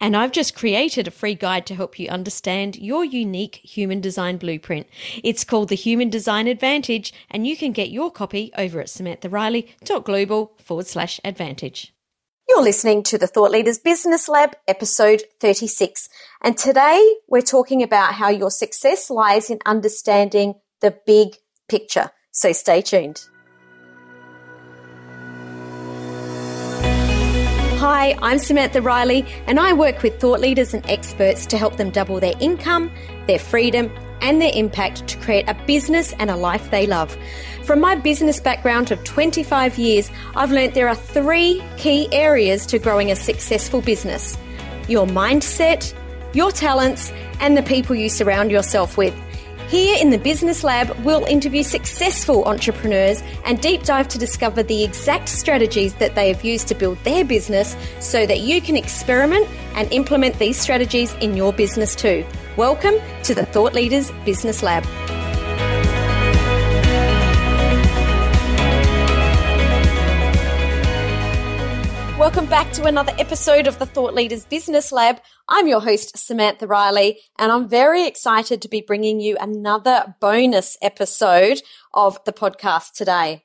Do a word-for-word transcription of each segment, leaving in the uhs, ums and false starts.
And I've just created a free guide to help you understand your unique human design blueprint. It's called the Human Design Advantage, and you can get your copy over at samanthariley.global forward slash advantage. You're listening to the Thought Leaders Business Lab, episode thirty-six. And today we're talking about how your success lies in understanding the big picture. So stay tuned. Hi, I'm Samantha Riley, and I work with thought leaders and experts to help them double their income, their freedom, and their impact to create a business and a life they love. From my business background of twenty-five years, I've learned there are three key areas to growing a successful business: your mindset, your talents, and the people you surround yourself with. Here in the Business Lab, we'll interview successful entrepreneurs and deep dive to discover the exact strategies that they have used to build their business so that you can experiment and implement these strategies in your business too. Welcome to the Thought Leaders Business Lab. Welcome back to another episode of the Thought Leaders Business Lab. I'm your host, Samantha Riley, and I'm very excited to be bringing you another bonus episode of the podcast today.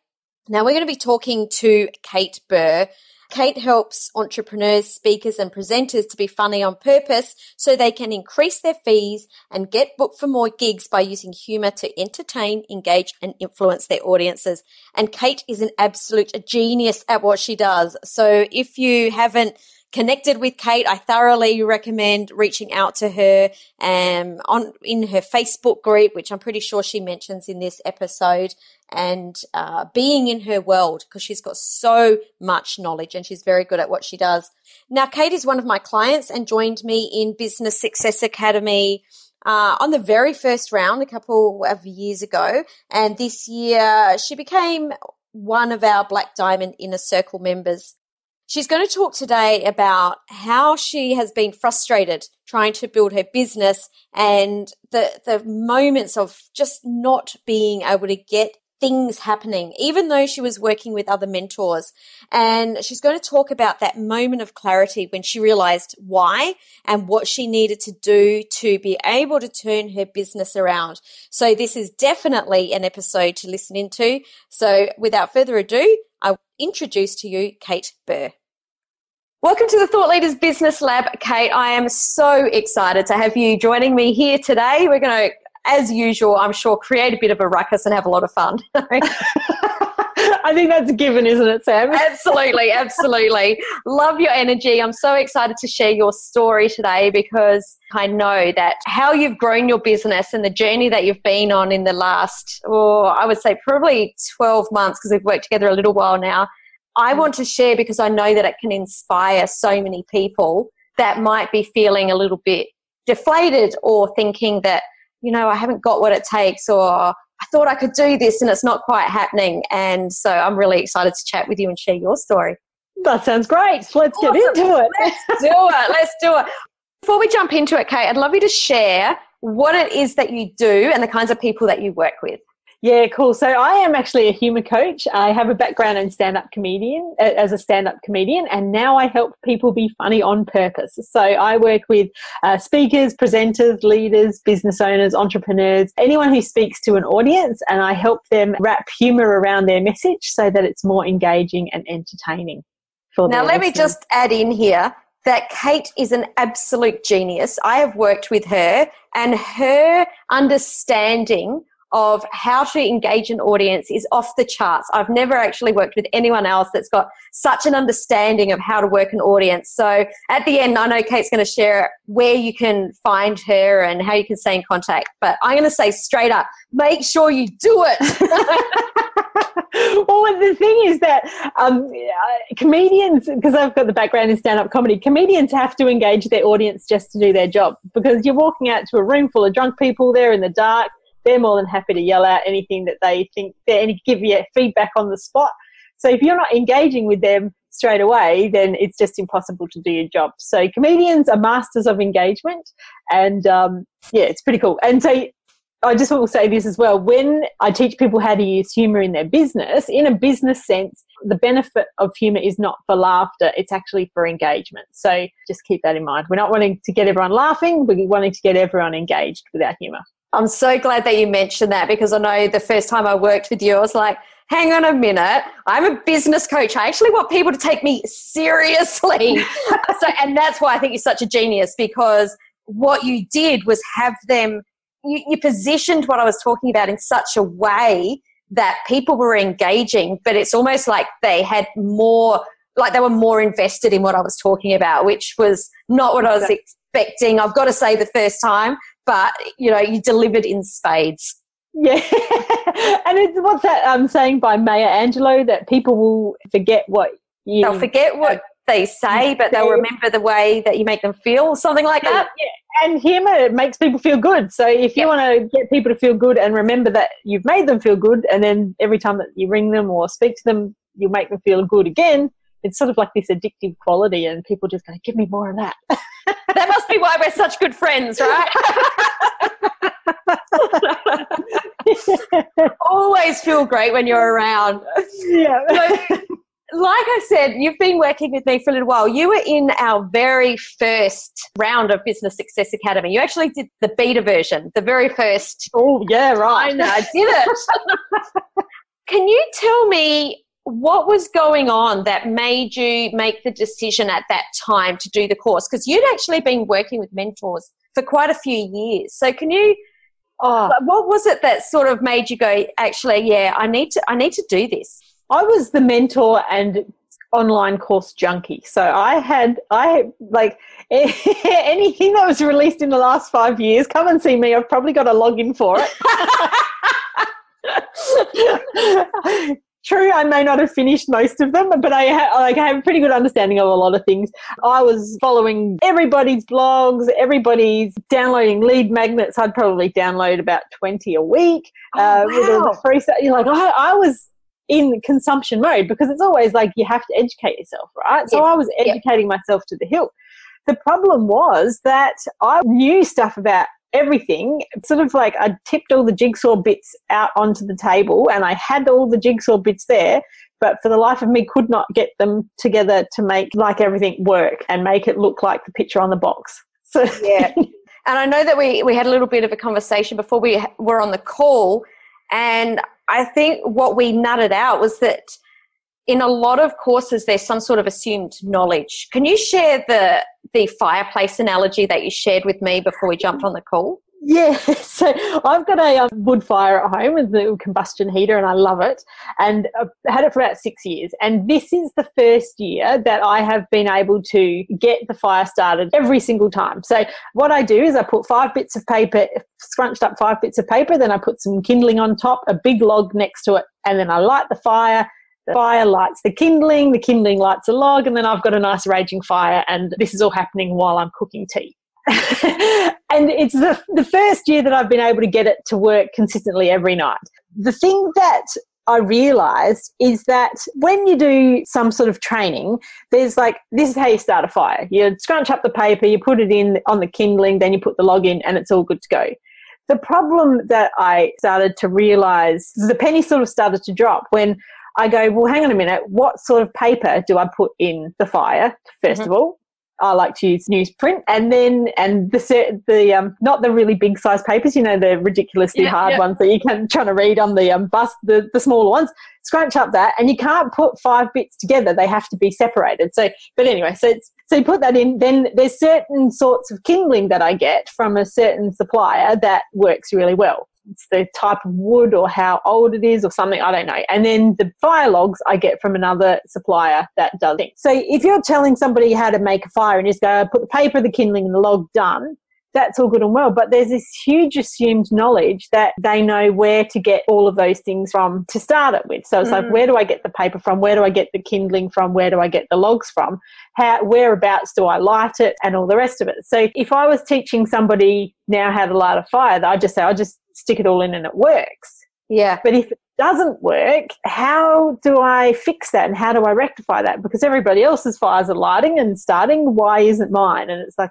Now, we're going to be talking to Kate Burr. Kate helps entrepreneurs, speakers, and presenters to be funny on purpose so they can increase their fees and get booked for more gigs by using humor to entertain, engage, and influence their audiences. And Kate is an absolute genius at what she does. So if you haven't connected with Kate, I thoroughly recommend reaching out to her um, on in her Facebook group, which I'm pretty sure she mentions in this episode, and uh, being in her world, because she's got so much knowledge and she's very good at what she does. Now, Kate is one of my clients and joined me in Business Success Academy Uh, on the very first round a couple of years ago, and this year she became one of our Black Diamond Inner Circle members. She's going to talk today about how she has been frustrated trying to build her business and the the moments of just not being able to get things happening, even though she was working with other mentors. And she's going to talk about that moment of clarity when she realized why and what she needed to do to be able to turn her business around. So this is definitely an episode to listen into. So without further ado, I will introduce to you Kate Burr. Welcome to the Thought Leaders Business Lab, Kate. I am so excited to have you joining me here today. We're going to, as usual, I'm sure, create a bit of a ruckus and have a lot of fun. I think that's a given, isn't it, Sam? Absolutely, absolutely. Love your energy. I'm so excited to share your story today because I know that how you've grown your business and the journey that you've been on in the last, oh, I would say probably twelve months, because we've worked together a little while now, I want to share because I know that it can inspire so many people that might be feeling a little bit deflated or thinking that, you know, I haven't got what it takes, or I thought I could do this and it's not quite happening. And so I'm really excited to chat with you and share your story. That sounds great. Let's awesome. get into it. Let's do it. Let's do it. Before we jump into it, Kate, I'd love you to share what it is that you do and the kinds of people that you work with. Yeah, cool. So I am actually a humour coach. I have a background in stand-up comedian, as a stand-up comedian, and now I help people be funny on purpose. So I work with uh, speakers, presenters, leaders, business owners, entrepreneurs, anyone who speaks to an audience, and I help them wrap humour around their message so that it's more engaging and entertaining for their listeners. Now, let me just add in here that Kate is an absolute genius. I have worked with her, and her understanding of how to engage an audience is off the charts. I've never actually worked with anyone else that's got such an understanding of how to work an audience. So at the end, I know Kate's going to share where you can find her and how you can stay in contact. But I'm going to say straight up, make sure you do it. Well, the thing is that um, comedians, because I've got the background in stand-up comedy, comedians have to engage their audience just to do their job, because you're walking out to a room full of drunk people, they're in the dark, they're more than happy to yell out anything that they think, and give you feedback on the spot. So if you're not engaging with them straight away, then it's just impossible to do your job. So comedians are masters of engagement, and um, yeah, it's pretty cool. And so I just will say this as well. When I teach people how to use humour in their business, in a business sense, the benefit of humour is not for laughter, it's actually for engagement. So just keep that in mind. We're not wanting to get everyone laughing, we're wanting to get everyone engaged with our humour. I'm so glad that you mentioned that, because I know the first time I worked with you, I was like, hang on a minute, I'm a business coach. I actually want people to take me seriously. So, and that's why I think you're such a genius, because what you did was have them, you, you positioned what I was talking about in such a way that people were engaging, but it's almost like they had more, like they were more invested in what I was talking about, which was not what I was expecting, I've got to say, the first time. But, you know, you delivered in spades. Yeah. And it's what's that um, saying by Maya Angelou, that people will forget what you... They'll forget what they say, but they'll remember the way that you make them feel, something like yeah, that. Yeah. And humour makes people feel good. So if you yeah. want to get people to feel good and remember that you've made them feel good, and then every time that you ring them or speak to them, you make them feel good again, it's sort of like this addictive quality, and people just go, give me more of that. That must be why we're such good friends, right? Always feel great when you're around. Yeah. So, like I said, you've been working with me for a little while. You were in our very first round of Business Success Academy. You actually did the beta version, the very first. Oh, yeah, right. I know, I did it. Can you tell me what was going on that made you make the decision at that time to do the course? Because you'd actually been working with mentors for quite a few years. So can you, oh, what was it that sort of made you go, actually, yeah, I need to, I need to do this? I was the mentor and online course junkie. So I had, I like anything that was released in the last five years, come and see me. I've probably got a login for it. True, I may not have finished most of them, but I, ha- like, I have a pretty good understanding of a lot of things. I was following everybody's blogs, everybody's downloading lead magnets. I'd probably download about twenty a week. Oh, uh, wow. With all the free stuff. You're like, I, I was in consumption mode, because it's always like you have to educate yourself, right? Yes. So I was educating yep. myself to the hilt. The problem was that I knew stuff about everything. It's sort of like I tipped all the jigsaw bits out onto the table, and I had all the jigsaw bits there, but for the life of me could not get them together to make like everything work and make it look like the picture on the box. So yeah. And I know that we, we had a little bit of a conversation before we were on the call, and I think what we nutted out was that in a lot of courses there's some sort of assumed knowledge. Can you share the the fireplace analogy that you shared with me before we jumped on the call? Yeah, so I've got a um, wood fire at home with the combustion heater, and I love it, and I've had it for about six years, and this is the first year that I have been able to get the fire started every single time. So what I do is I put five bits of paper, scrunched up five bits of paper, then I put some kindling on top, a big log next to it, and then I light the fire. The fire lights the kindling, the kindling lights a log, and then I've got a nice raging fire, and this is all happening while I'm cooking tea. And it's the, the first year that I've been able to get it to work consistently every night. The thing that I realised is that when you do some sort of training, there's like, this is how you start a fire. You scrunch up the paper, you put it in on the kindling, then you put the log in, and it's all good to go. The problem that I started to realise, the penny sort of started to drop when I go, well, hang on a minute, what sort of paper do I put in the fire, first mm-hmm. of all? I like to use newsprint, and then and the the um not the really big size papers, you know, the ridiculously yeah, hard yeah. ones that you can try to read on the um bus, the the smaller ones. Scrunch up that, and you can't put five bits together; they have to be separated. So, but anyway, so it's, so you put that in. Then there's certain sorts of kindling that I get from a certain supplier that works really well. It's the type of wood or how old it is or something, I don't know. And then the fire logs I get from another supplier that does it. So if you're telling somebody how to make a fire and just go, put the paper, the kindling and the log, done, that's all good and well. But there's this huge assumed knowledge that they know where to get all of those things from to start it with. So it's mm. like, where do I get the paper from? Where do I get the kindling from? Where do I get the logs from? How, whereabouts do I light it? And all the rest of it. So if I was teaching somebody now how to light a fire, I'd just say, I'll just stick it all in and it works. Yeah. But if it doesn't work, how do I fix that and how do I rectify that? Because everybody else's fires are lighting and starting. Why isn't mine? And it's like,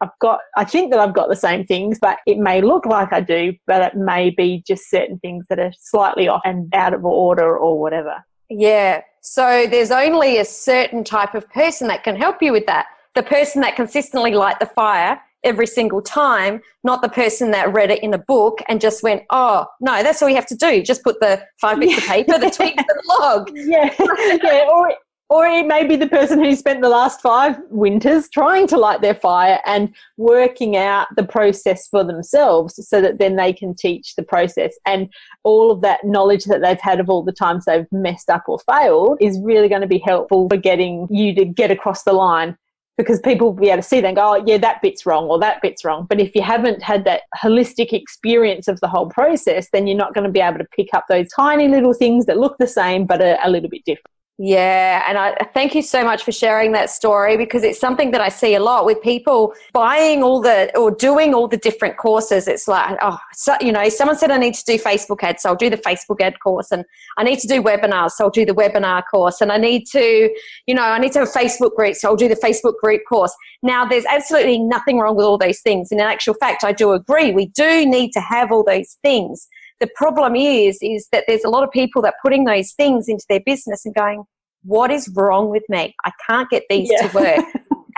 I've got, I think that I've got the same things, but it may look like I do, but it may be just certain things that are slightly off and out of order or whatever. Yeah. So there's only a certain type of person that can help you with that. The person that consistently light the fire every single time, not the person that read it in a book and just went, oh, no, that's all you have to do. Just put the five bits yeah. of paper, the tweets, the log. Yeah. yeah. Or Or it may be the person who spent the last five winters trying to light their fire and working out the process for themselves so that then they can teach the process. And all of that knowledge that they've had of all the times they've messed up or failed is really going to be helpful for getting you to get across the line, because people will be able to see that and go, oh, yeah, that bit's wrong or that bit's wrong. But if you haven't had that holistic experience of the whole process, then you're not going to be able to pick up those tiny little things that look the same but are a little bit different. Yeah, and I thank you so much for sharing that story, because it's something that I see a lot with people buying all the or doing all the different courses. It's like, oh, so, you know, someone said I need to do Facebook ads, so I'll do the Facebook ad course, and I need to do webinars, so I'll do the webinar course, and I need to, you know, I need to have a Facebook group, so I'll do the Facebook group course. Now, there's absolutely nothing wrong with all those things, and in actual fact, I do agree, we do need to have all those things. The problem is, is that there's a lot of people that are putting those things into their business and going, what is wrong with me? I can't get these yeah. to work.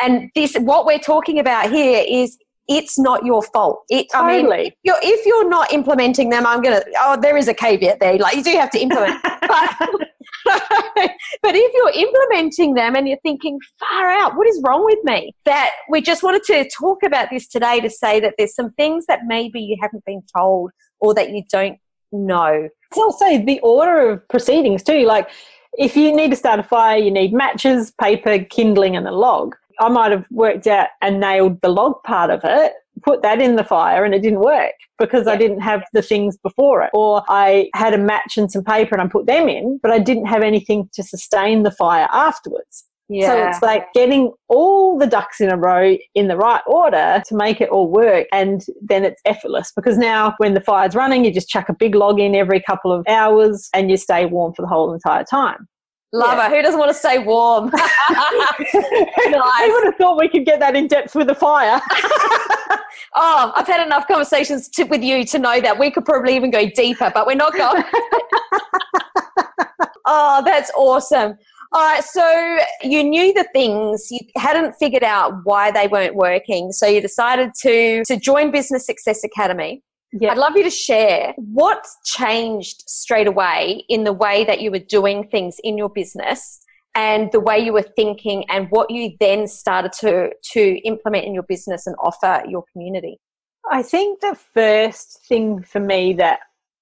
And this, what we're talking about here is, it's not your fault. It, totally. I mean, if you're, if you're not implementing them, I'm going to, oh, there is a caveat there. Like, you do have to implement. but, but if you're implementing them and you're thinking, far out, what is wrong with me? That we just wanted to talk about this today to say that there's some things that maybe you haven't been told or that you don't know. It's also the order of proceedings too. Like, if you need to start a fire, you need matches, paper, kindling, and a log. I might have worked out and nailed the log part of it, put that in the fire, and it didn't work because yeah. I didn't have the things before it. Or I had a match and some paper and I put them in, but I didn't have anything to sustain the fire afterwards. Yeah. So it's like getting all the ducks in a row in the right order to make it all work, and then it's effortless, because now when the fire's running, you just chuck a big log in every couple of hours and you stay warm for the whole entire time. Love yeah. it. Who doesn't want to stay warm? Nice. Who would have thought we could get that in depth with a fire? Oh, I've had enough conversations to, with you to know that we could probably even go deeper, but we're not going. Oh, that's awesome. All right, so you knew the things, you hadn't figured out why they weren't working, so you decided to to join Business Success Academy. Yep. I'd love you to share what changed straight away in the way that you were doing things in your business and the way you were thinking, and what you then started to to implement in your business and offer your community. I think the first thing for me that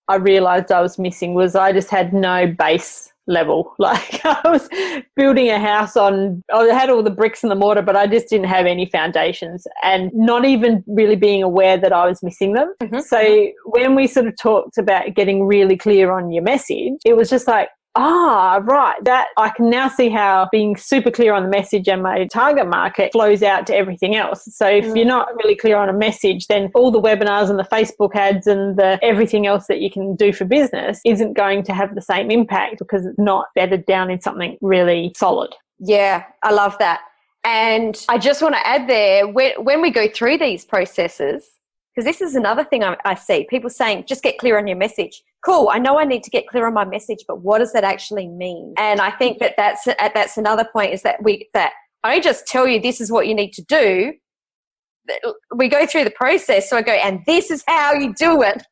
I realised I was missing was I just had no base level. Like, I was building a house on, I had all the bricks and the mortar, but I just didn't have any foundations, and not even really being aware that I was missing them. Mm-hmm. So when we sort of talked about getting really clear on your message, it was just like, ah, right, that I can now see how being super clear on the message and my target market flows out to everything else. So if mm. you're not really clear on a message, then all the webinars and the Facebook ads and the everything else that you can do for business isn't going to have the same impact, because it's not bedded down in something really solid. Yeah, I love that. And I just want to add there, when, when we go through these processes, because this is another thing I, I see, people saying, just get clear on your message. Cool, I know I need to get clear on my message, but what does that actually mean? And I think that that's, that's another point, is that we that I just tell you this is what you need to do. We go through the process, so I go, and this is how you do it.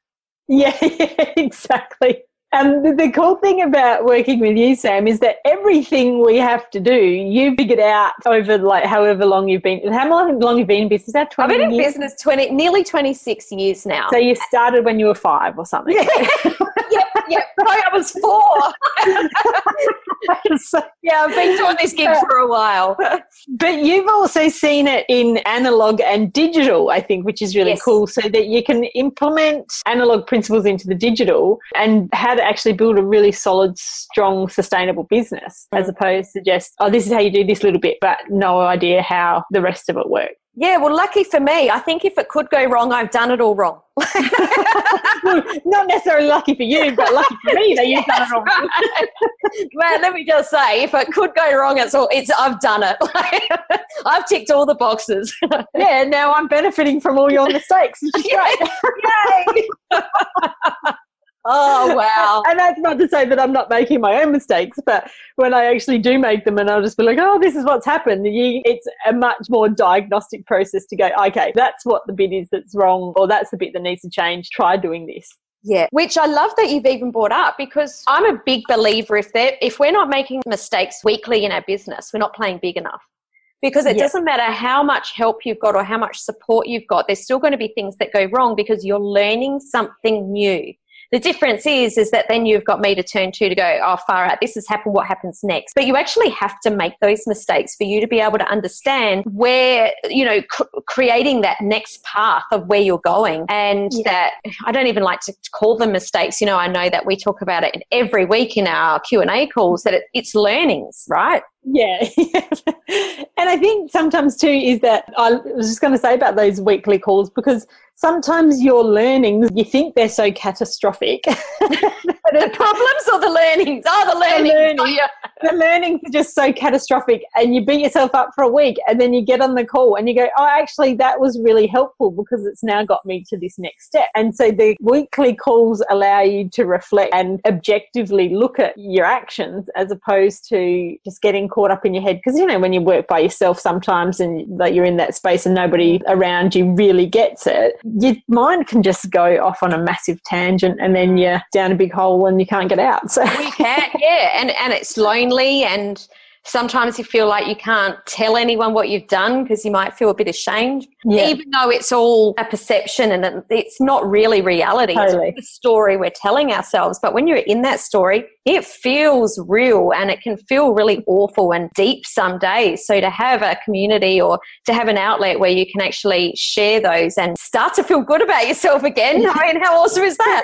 Yeah, yeah, exactly. And um, the cool thing about working with you, Sam, is that everything we have to do, you figured out over like however long you've been. How long long you've been in business? That twenty. I've been in years? Business twenty, nearly twenty-six years now. So you started when you were five or something. Yeah. yep, yeah, probably I was four. Yeah, I've been doing this gig for a while. But you've also seen it in analog and digital, I think, which is really yes. cool, so that you can implement analog principles into the digital and how to actually build a really solid, strong, sustainable business, mm. as opposed to just, oh, this is how you do this little bit, but no idea how the rest of it works. Yeah, well, lucky for me, I think if it could go wrong, I've done it all wrong. Well, not necessarily lucky for you, but lucky for me that you've done it all wrong. Man, let me just say, if it could go wrong, it's all, it's, I've done it. I've ticked all the boxes. Yeah, now I'm benefiting from all your mistakes, which is great. Yay! Oh, wow. And that's not to say that I'm not making my own mistakes, but when I actually do make them and I'll just be like, oh, this is what's happened. You, it's a much more diagnostic process to go, okay, that's what the bit is that's wrong, or that's the bit that needs to change. Try doing this. Yeah, which I love that you've even brought up, because I'm a big believer if they're, if we're not making mistakes weekly in our business, we're not playing big enough. Because it yeah. doesn't matter how much help you've got or how much support you've got, there's still going to be things that go wrong because you're learning something new. The difference is, is that then you've got me to turn to to go, oh, far out, this has happened, what happens next? But you actually have to make those mistakes for you to be able to understand where, you know, cr- creating that next path of where you're going. And yeah. that, I don't even like to call them mistakes. You know, I know that we talk about it every week in our Q and A calls, that it, it's learnings, right? Yeah. And I think sometimes too is that, I was just going to say about those weekly calls, because sometimes your learnings, you think they're so catastrophic. The problems or the learnings? Oh, the learnings. The learnings. Oh, yeah. The learnings are just so catastrophic, and you beat yourself up for a week, and then you get on the call and you go, oh, actually, that was really helpful because it's now got me to this next step. And so the weekly calls allow you to reflect and objectively look at your actions as opposed to just getting caught up in your head. Because, you know, when you work by yourself sometimes and like you're in that space and nobody around you really gets it, your mind can just go off on a massive tangent, and then you're down a big hole and you can't get out. So you can't, yeah, and and it's lonely, and sometimes you feel like you can't tell anyone what you've done because you might feel a bit ashamed, yeah. even though it's all a perception and it's not really reality. Totally. It's the story we're telling ourselves. But when you're in that story, it feels real, and it can feel really awful and deep some days. So to have a community or to have an outlet where you can actually share those and start to feel good about yourself again, I mean, how awesome is that?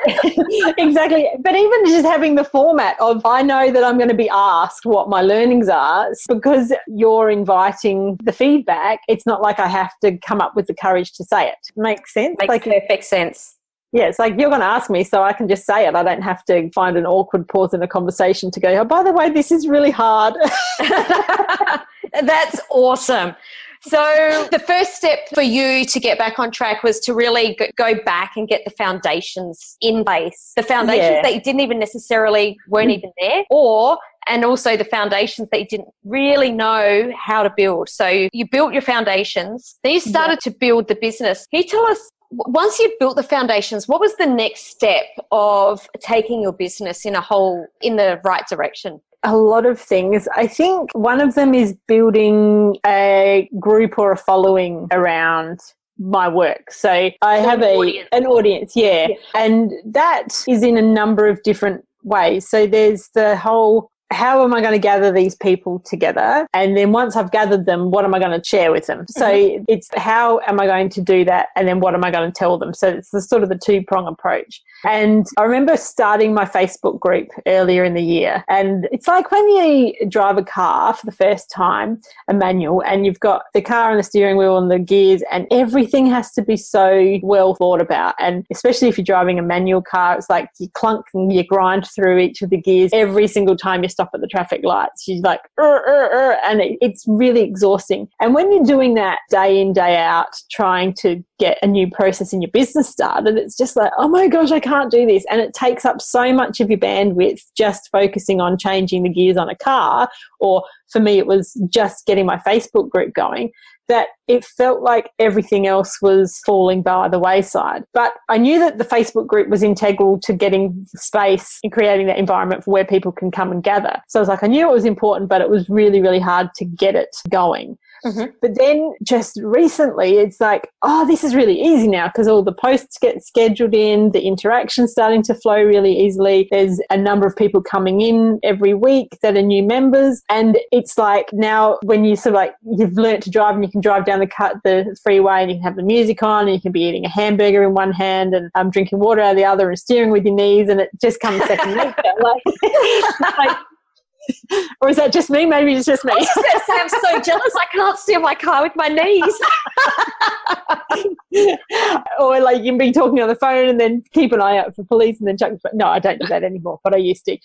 Exactly. But even just having the format of, I know that I'm going to be asked what my learnings are, because you're inviting the feedback, it's not like I have to come up with the courage to say it. Makes sense? Makes like, perfect sense. Yeah, it's like you're going to ask me, so I can just say it. I don't have to find an awkward pause in a conversation to go, oh, by the way, this is really hard. That's awesome. So the first step for you to get back on track was to really go back and get the foundations in place. The foundations yeah. that you didn't even necessarily weren't even there, or and also the foundations that you didn't really know how to build. So you built your foundations, then you started yeah. to build the business. Can you tell us, once you've built the foundations, what was the next step of taking your business in a whole, in the right direction? A lot of things. I think one of them is building a group or a following around my work. So I have an a audience. an audience, yeah. yeah. And that is in a number of different ways. So there's the whole, how am I going to gather these people together? And then once I've gathered them, what am I going to share with them? So mm-hmm. it's how am I going to do that? And then what am I going to tell them? So it's the sort of the two-prong approach. And I remember starting my Facebook group earlier in the year. And it's like when you drive a car for the first time, a manual, and you've got the car and the steering wheel and the gears, and everything has to be so well thought about. And especially if you're driving a manual car, it's like you clunk and you grind through each of the gears every single time you stop at the traffic lights. You're like, ur, ur, ur, and it, it's really exhausting. And when you're doing that day in, day out, trying to get a new process in your business started, it's just like, oh my gosh, I can't do this. And it takes up so much of your bandwidth just focusing on changing the gears on a car, or for me it was just getting my Facebook group going, that it felt like everything else was falling by the wayside. But I knew that the Facebook group was integral to getting space and creating that environment for where people can come and gather. So I was like, I knew it was important, but it was really, really hard to get it going. Mm-hmm. But then just recently, it's like, oh, this is really easy now because all the posts get scheduled in, the interaction's starting to flow really easily. There's a number of people coming in every week that are new members. And it's like now when you sort of like, you've learnt to drive and you can drive down the cut, the freeway and you can have the music on and you can be eating a hamburger in one hand and um, drinking water out of the other and steering with your knees, and it just comes second nature. Like, like or is that just me? Maybe it's just me. I was just going to say, I'm so jealous I can't steer my car with my knees. Or like you can be talking on the phone and then keep an eye out for police and then chuck. No, I don't do that anymore, but I used to.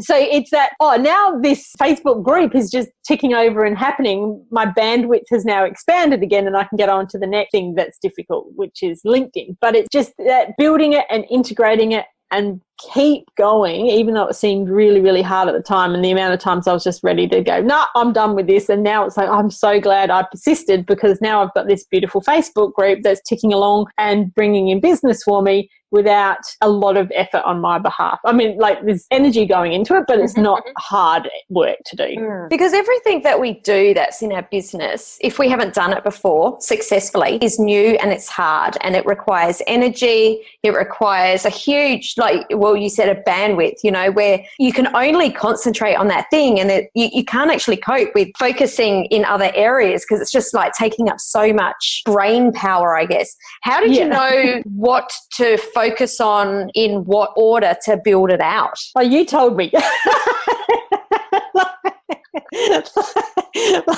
So it's that, oh, now this Facebook group is just ticking over and happening. My bandwidth has now expanded again and I can get on to the next thing that's difficult, which is LinkedIn. But it's just that building it and integrating it and keep going, even though it seemed really, really hard at the time, and the amount of times I was just ready to go, no, nah, I'm done with this. And now it's like, I'm so glad I persisted because now I've got this beautiful Facebook group that's ticking along and bringing in business for me without a lot of effort on my behalf. I mean, like there's energy going into it, but it's not hard work to do. Mm. Because everything that we do that's in our business, if we haven't done it before successfully, is new and it's hard and it requires energy. It requires a huge, like, well, you said a bandwidth, you know, where you can only concentrate on that thing and it, you, you can't actually cope with focusing in other areas because it's just like taking up so much brain power, I guess. How did yeah. you know what to focus on in what order to build it out? Oh, you told me. like, like,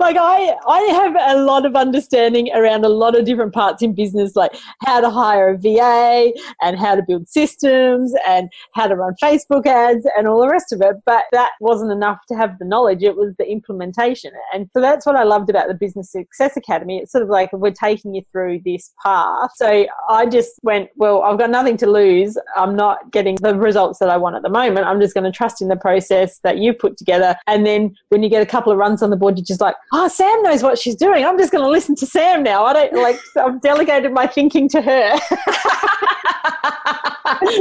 like I, I have a lot of understanding around a lot of different parts in business, like how to hire a V A and how to build systems and how to run Facebook ads and all the rest of it. But that wasn't enough to have the knowledge. It was the implementation. And so that's what I loved about the Business Success Academy. It's sort of like we're taking you through this path. So I just went, well, I've got nothing to lose. I'm not getting the results that I want at the moment. I'm just going to trust in the process that you put together. And then when you get a couple of runs on the board, you're just like, oh, Sam knows what she's doing. I'm just going to listen to Sam now. I don't like, I've delegated my thinking to her.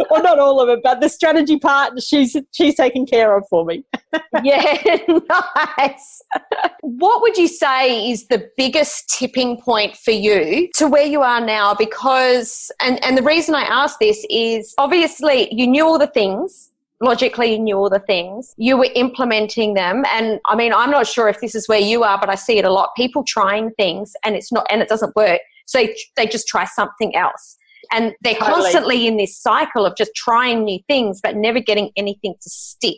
Well, not all of it, but the strategy part, she's, she's taking care of for me. Yeah, nice. What would you say is the biggest tipping point for you to where you are now? Because, and, and the reason I ask this is obviously you knew all the things. Logically, you knew all the things. You were implementing them. And I mean, I'm not sure if this is where you are, but I see it a lot. People trying things and it's not, and it doesn't work. So they just try something else. And they're totally. Constantly in this cycle of just trying new things, but never getting anything to stick.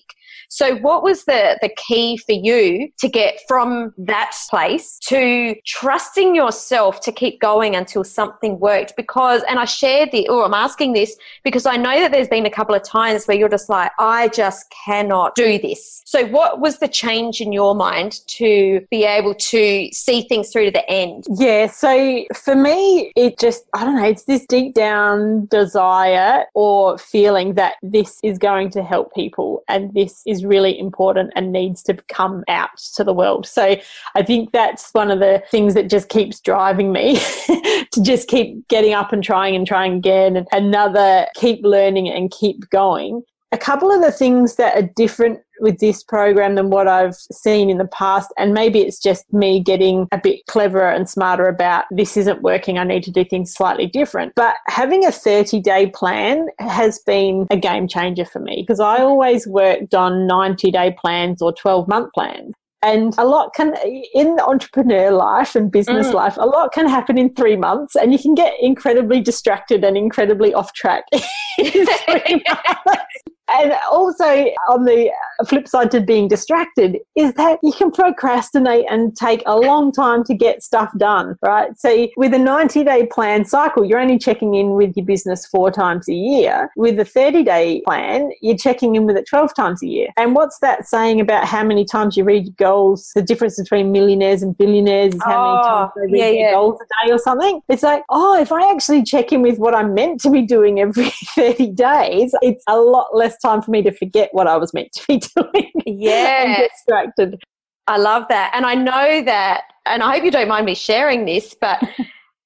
So what was the, the key for you to get from that place to trusting yourself to keep going until something worked? Because, and I shared the, or I'm asking this because I know that there's been a couple of times where you're just like, I just cannot do this. So what was the change in your mind to be able to see things through to the end? Yeah. So for me, it just, I don't know, it's this deep down desire or feeling that this is going to help people and this is really important and needs to come out to the world. So I think that's one of the things that just keeps driving me to just keep getting up and trying and trying again and another keep learning and keep going. A couple of the things that are different with this program than what I've seen in the past, and maybe it's just me getting a bit cleverer and smarter about this isn't working, I need to do things slightly different. But having a thirty-day plan has been a game changer for me because I always worked on ninety-day plans or twelve-month plans. And a lot can, in the entrepreneur life and business mm. life, a lot can happen in three months and you can get incredibly distracted and incredibly off track in three months. And also on the flip side to being distracted is that you can procrastinate and take a long time to get stuff done, right? So with a ninety-day plan cycle, you're only checking in with your business four times a year. With a thirty-day plan, you're checking in with it twelve times a year. And what's that saying about how many times you read your goals? The difference between millionaires and billionaires is how oh, many times they read yeah, yeah. their goals a day or something. It's like, oh, if I actually check in with what I'm meant to be doing every thirty days, it's a lot less time for me to forget what I was meant to be doing. Yeah. And get distracted. I love that. And I know that, and I hope you don't mind me sharing this, but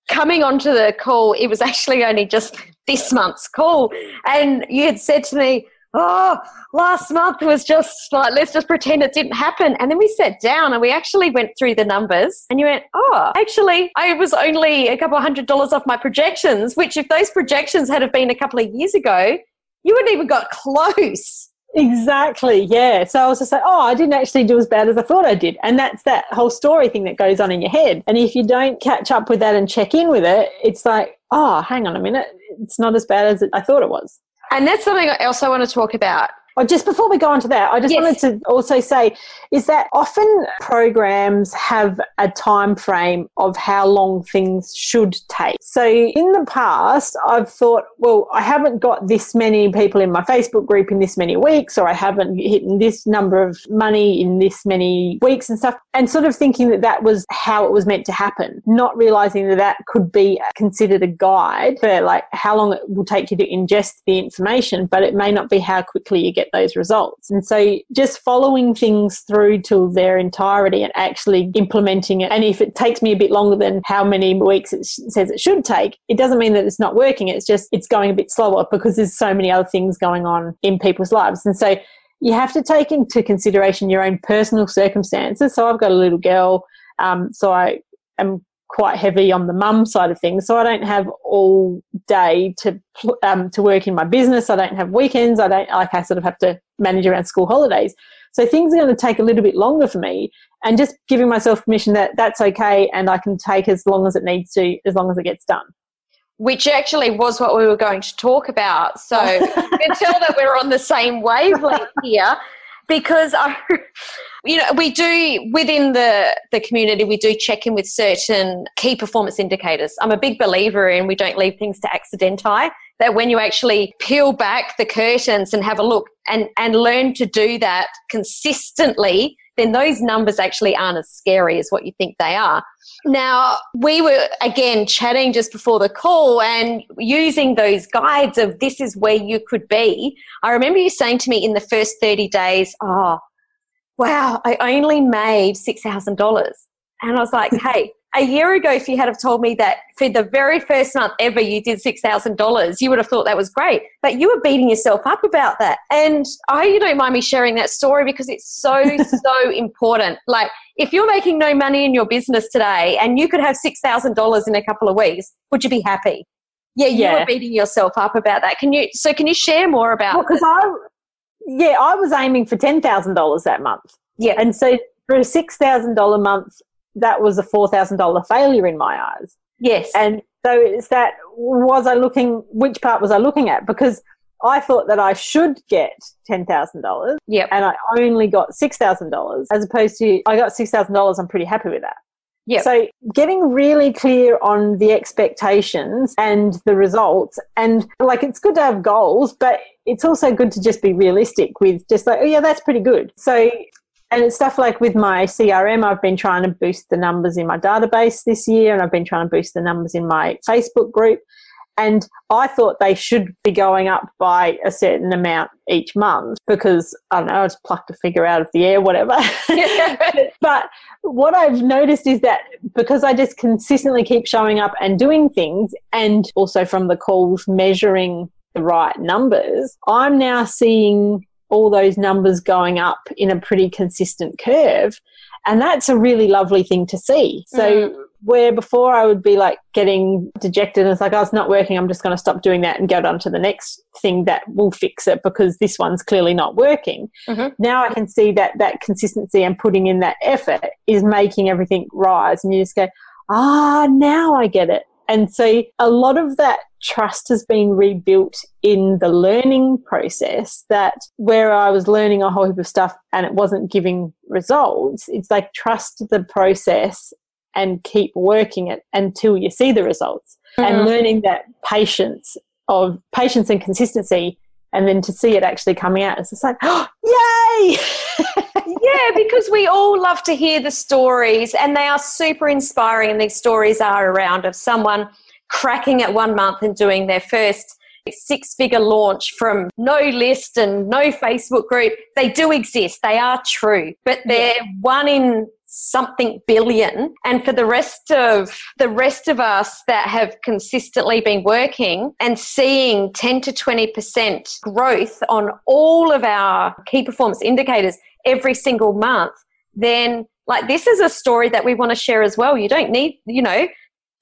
coming onto the call, it was actually only just this month's call. And you had said to me, oh, last month was just like, let's just pretend it didn't happen. And then we sat down and we actually went through the numbers and you went, oh, actually, I was only a couple of hundred dollars off my projections, which if those projections had have been a couple of years ago, you wouldn't even got close. Exactly, yeah. So I was just like, oh, I didn't actually do as bad as I thought I did. And that's that whole story thing that goes on in your head. And if you don't catch up with that and check in with it, it's like, oh, hang on a minute, it's not as bad as I thought it was. And that's something else I want to talk about. Oh, just before we go on to that, I just yes. wanted to also say is that often programs have a time frame of how long things should take. So in the past, I've thought, well, I haven't got this many people in my Facebook group in this many weeks, or I haven't hit this number of money in this many weeks and stuff, and sort of thinking that that was how it was meant to happen, not realising that that could be considered a guide for like how long it will take you to ingest the information, but it may not be how quickly you get those results. And so just following things through to their entirety and actually implementing it. And if it takes me a bit longer than how many weeks it sh- says it should take, it doesn't mean that it's not working. It's just it's going a bit slower because there's so many other things going on in people's lives. And so you have to take into consideration your own personal circumstances. So I've got a little girl, um, so I am quite heavy on the mum side of things. So I don't have all day to um, to work in my business. I don't have weekends. I don't like I sort of have to manage around school holidays. So things are going to take a little bit longer for me, and just giving myself permission that that's okay and I can take as long as it needs to, as long as it gets done. Which actually was what we were going to talk about. So you can tell that we're on the same wavelength here. Because, I, you know, we do, within the, the community, we do check in with certain key performance indicators. I'm a big believer in we don't leave things to accidenti, that when you actually peel back the curtains and have a look and, and learn to do that consistently, then those numbers actually aren't as scary as what you think they are. Now, we were, again, chatting just before the call and using those guides of this is where you could be. I remember you saying to me in the first thirty days, oh, wow, I only made six thousand dollars. And I was like, hey, a year ago, if you had have told me that for the very first month ever you did six thousand dollars, you would have thought that was great. But you were beating yourself up about that. And I you don't mind me sharing that story because it's so, so important. Like if you're making no money in your business today and you could have six thousand dollars in a couple of weeks, would you be happy? Yeah, you yeah. were beating yourself up about that. Can you? So can you share more about well, 'cause I, yeah, I was aiming for ten thousand dollars that month. Yeah. And so for a six thousand dollars month, that was a four thousand dollars failure in my eyes. Yes. And so it's that, was I looking, which part was I looking at? Because I thought that I should get ten thousand dollars yep. and I only got six thousand dollars as opposed to I got six thousand dollars, I'm pretty happy with that. Yep. So getting really clear on the expectations and the results, and like it's good to have goals, but it's also good to just be realistic with just like, oh yeah, that's pretty good. So And it's stuff like with my C R M, I've been trying to boost the numbers in my database this year, and I've been trying to boost the numbers in my Facebook group. And I thought they should be going up by a certain amount each month because, I don't know, I just plucked a figure out of the air, whatever. But what I've noticed is that because I just consistently keep showing up and doing things, and also from the calls measuring the right numbers, I'm now seeing all those numbers going up in a pretty consistent curve. And that's a really lovely thing to see. So mm. where before I would be like getting dejected and it's like, oh, it's not working, I'm just going to stop doing that and go on to the next thing that will fix it because this one's clearly not working. Mm-hmm. Now I can see that that consistency and putting in that effort is making everything rise. And you just go, ah, now I get it. And so a lot of that trust has been rebuilt in the learning process, that where I was learning a whole heap of stuff and it wasn't giving results, it's like trust the process and keep working it until you see the results. Mm-hmm. And learning that patience of patience and consistency, and then to see it actually coming out, it's just like, oh, yay! Yeah, because we all love to hear the stories, and they are super inspiring, and these stories are around of someone cracking it one month and doing their first six-figure launch from no list and no Facebook group. They do exist. They are true, but they're yeah. one in something billion. And for the rest of the rest of us that have consistently been working and seeing ten to twenty percent growth on all of our key performance indicators every single month, then like this is a story that we want to share as well. You don't need, you know,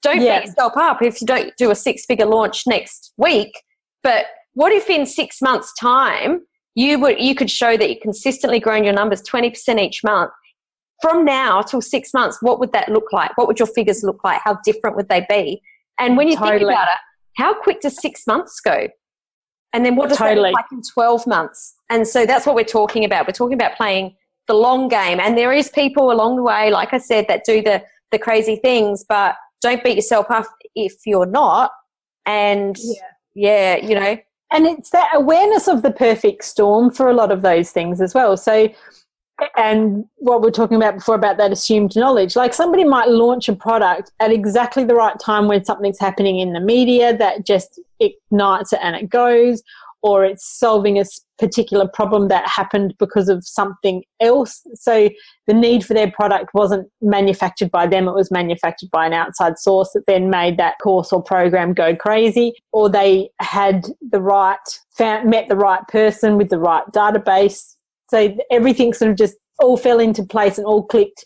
don't beat yes. yourself up if you don't do a six-figure launch next week. But what if in six months' time you would you could show that you're consistently growing your numbers twenty percent each month? From now till six months, what would that look like? What would your figures look like? How different would they be? And when you totally. think about it, how quick does six months go? And then what does totally. that look like in twelve months? And so that's what we're talking about. We're talking about playing the long game. And there is people along the way, like I said, that do the, the crazy things, but don't beat yourself up if you're not. And yeah, yeah you know. And it's that awareness of the perfect storm for a lot of those things as well. So and what we were talking about before about that assumed knowledge, like somebody might launch a product at exactly the right time when something's happening in the media that just ignites it and it goes, or it's solving a particular problem that happened because of something else. So the need for their product wasn't manufactured by them. It was manufactured by an outside source that then made that course or program go crazy, or they had the right, found, met the right person with the right database. So everything sort of just all fell into place and all clicked.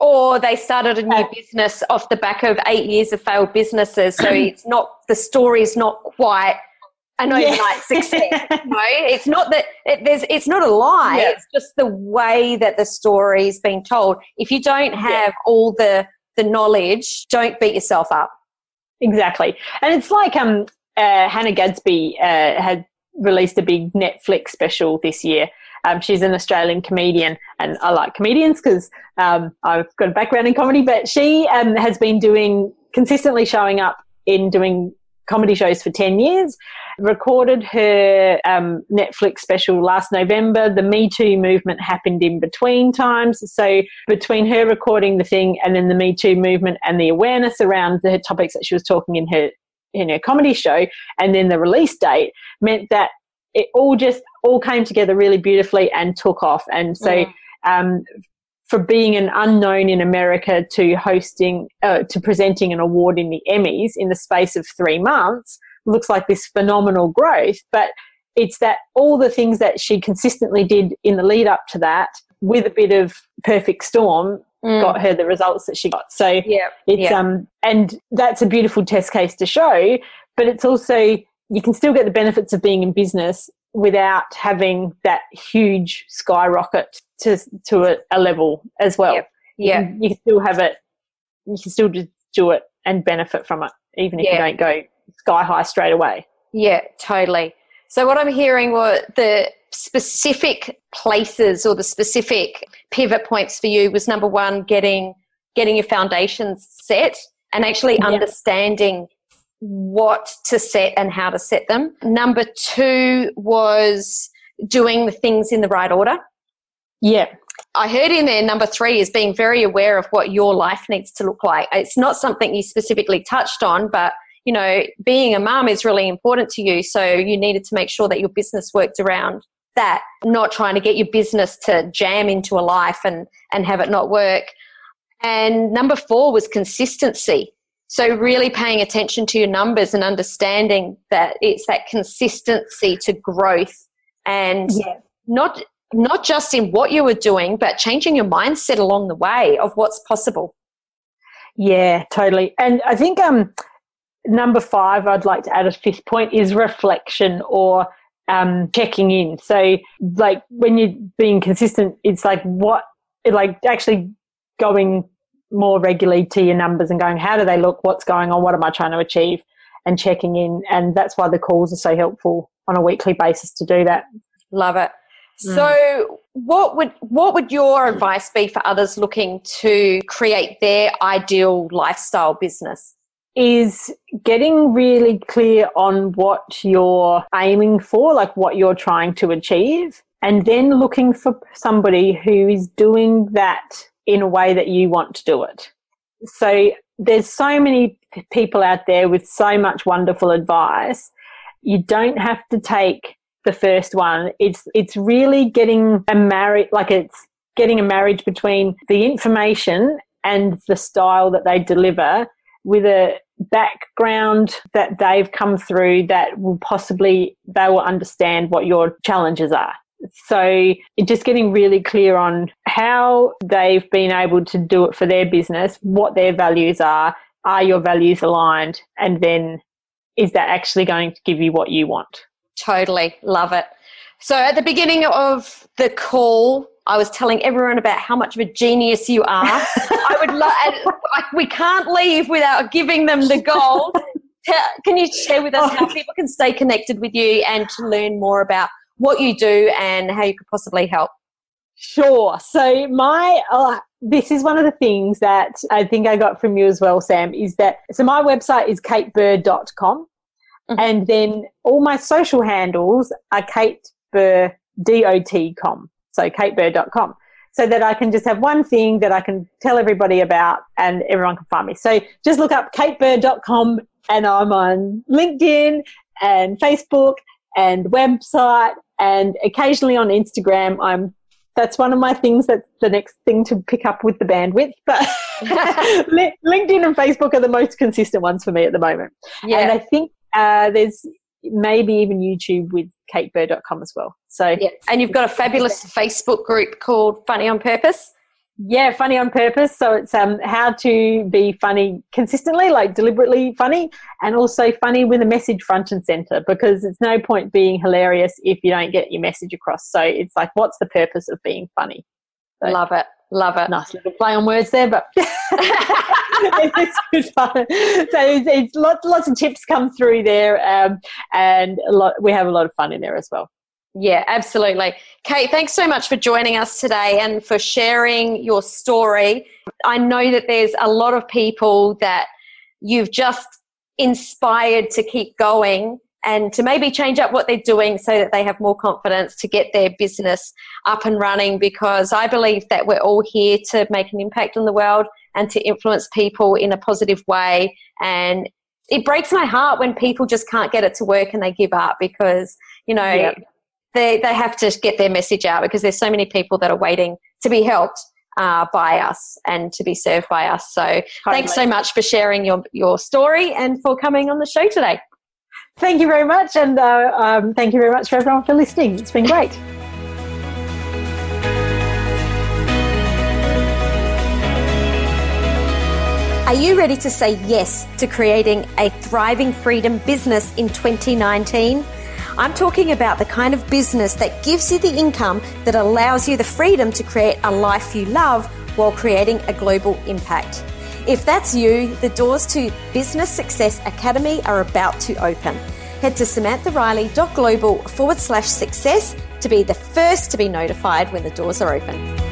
Or they started a new uh, business off the back of eight years of failed businesses. So it's not, the story's not quite an overnight yeah. success. No, it's not that it, there's, it's not a lie. Yeah. It's just the way that the story's been told. If you don't have yeah. all the, the knowledge, don't beat yourself up. Exactly. And it's like um, uh, Hannah Gadsby uh, had released a big Netflix special this year. Um, she's an Australian comedian, and I like comedians because um, I've got a background in comedy, but she um, has been doing, consistently showing up in doing comedy shows for ten years, recorded her um, Netflix special last November. The Me Too movement happened in between times. So between her recording the thing and then the Me Too movement and the awareness around the topics that she was talking in her in her comedy show and then the release date meant that it all just all came together really beautifully and took off. And so um, for being an unknown in America to hosting, uh, to presenting an award in the Emmys in the space of three months, looks like this phenomenal growth. But it's that all the things that she consistently did in the lead up to that with a bit of perfect storm mm. got her the results that she got. So yeah. it's yeah. um and that's a beautiful test case to show, but it's also you can still get the benefits of being in business without having that huge skyrocket to to a, a level as well. Yep. Yeah, you can, you can still have it. You can still just do it and benefit from it, even if yeah. you don't go sky high straight away. Yeah, totally. So what I'm hearing were the specific places or the specific pivot points for you was number one, getting getting your foundations set and actually yeah. understanding what to set and how to set them. Number two was doing the things in the right order. Yeah. I heard in there number three is being very aware of what your life needs to look like. It's not something you specifically touched on, but, you know, being a mum is really important to you. So you needed to make sure that your business worked around that, not trying to get your business to jam into a life and, and have it not work. And number four was consistency. So really paying attention to your numbers and understanding that it's that consistency to growth and yeah. not not just in what you were doing, but changing your mindset along the way of what's possible. Yeah, totally. And I think um, number five, I'd like to add a fifth point, is reflection or um, checking in. So like when you're being consistent, it's like what – like actually going – more regularly to your numbers and going, how do they look? What's going on? What am I trying to achieve? And checking in. And that's why the calls are so helpful on a weekly basis to do that. Love it. Mm. So what would what would your advice be for others looking to create their ideal lifestyle business? Is getting really clear on what you're aiming for, like what you're trying to achieve, and then looking for somebody who is doing that in a way that you want to do it. So there's so many people out there with so much wonderful advice. You don't have to take the first one. It's it's really getting a marriage, like it's getting a marriage between the information and the style that they deliver with a background that they've come through that will possibly, they will understand what your challenges are. So just getting really clear on how they've been able to do it for their business, what their values are, are your values aligned, and then is that actually going to give you what you want? Totally. Love it. So at the beginning of the call, I was telling everyone about how much of a genius you are. I would love. We can't leave without giving them the gold. Can you share with us how people can stay connected with you and to learn more about what you do and how you could possibly help? Sure. So my uh, this is one of the things that I think I got from you as well, Sam, is that so my website is kate bird dot com, mm-hmm. and then all my social handles are kate bird dot com. So kate bird dot com, so that I can just have one thing that I can tell everybody about and everyone can find me. So just look up kate bird dot com and I'm on LinkedIn and Facebook and website and occasionally on Instagram. I'm that's one of my things that's the next thing to pick up with the bandwidth. But LinkedIn and Facebook are the most consistent ones for me at the moment. Yeah. And I think uh, there's maybe even YouTube with kate bird dot com as well. So yeah. And you've got a fabulous Facebook group called Funny on Purpose. Yeah, Funny on Purpose. So it's um how to be funny consistently, like deliberately funny, and also funny with a message front and center, because it's no point being hilarious if you don't get your message across. So it's like, what's the purpose of being funny? So, love it. Love it. Nice little play on words there, but it's good fun. So it's, it's lots, lots of tips come through there, um, and a lot, we have a lot of fun in there as well. Yeah, absolutely. Kate, thanks so much for joining us today and for sharing your story. I know that there's a lot of people that you've just inspired to keep going and to maybe change up what they're doing so that they have more confidence to get their business up and running, because I believe that we're all here to make an impact on the world and to influence people in a positive way. And it breaks my heart when people just can't get it to work and they give up, because, you know, yeah. They, they have to get their message out, because there's so many people that are waiting to be helped uh, by us and to be served by us. So totally. Thanks so much for sharing your, your story and for coming on the show today. Thank you very much. And uh, um, thank you very much for everyone for listening. It's been great. Are you ready to say yes to creating a thriving freedom business in twenty nineteen? I'm talking about the kind of business that gives you the income that allows you the freedom to create a life you love while creating a global impact. If that's you, the doors to Business Success Academy are about to open. Head to samantha riley dot global forward slash success to be the first to be notified when the doors are open.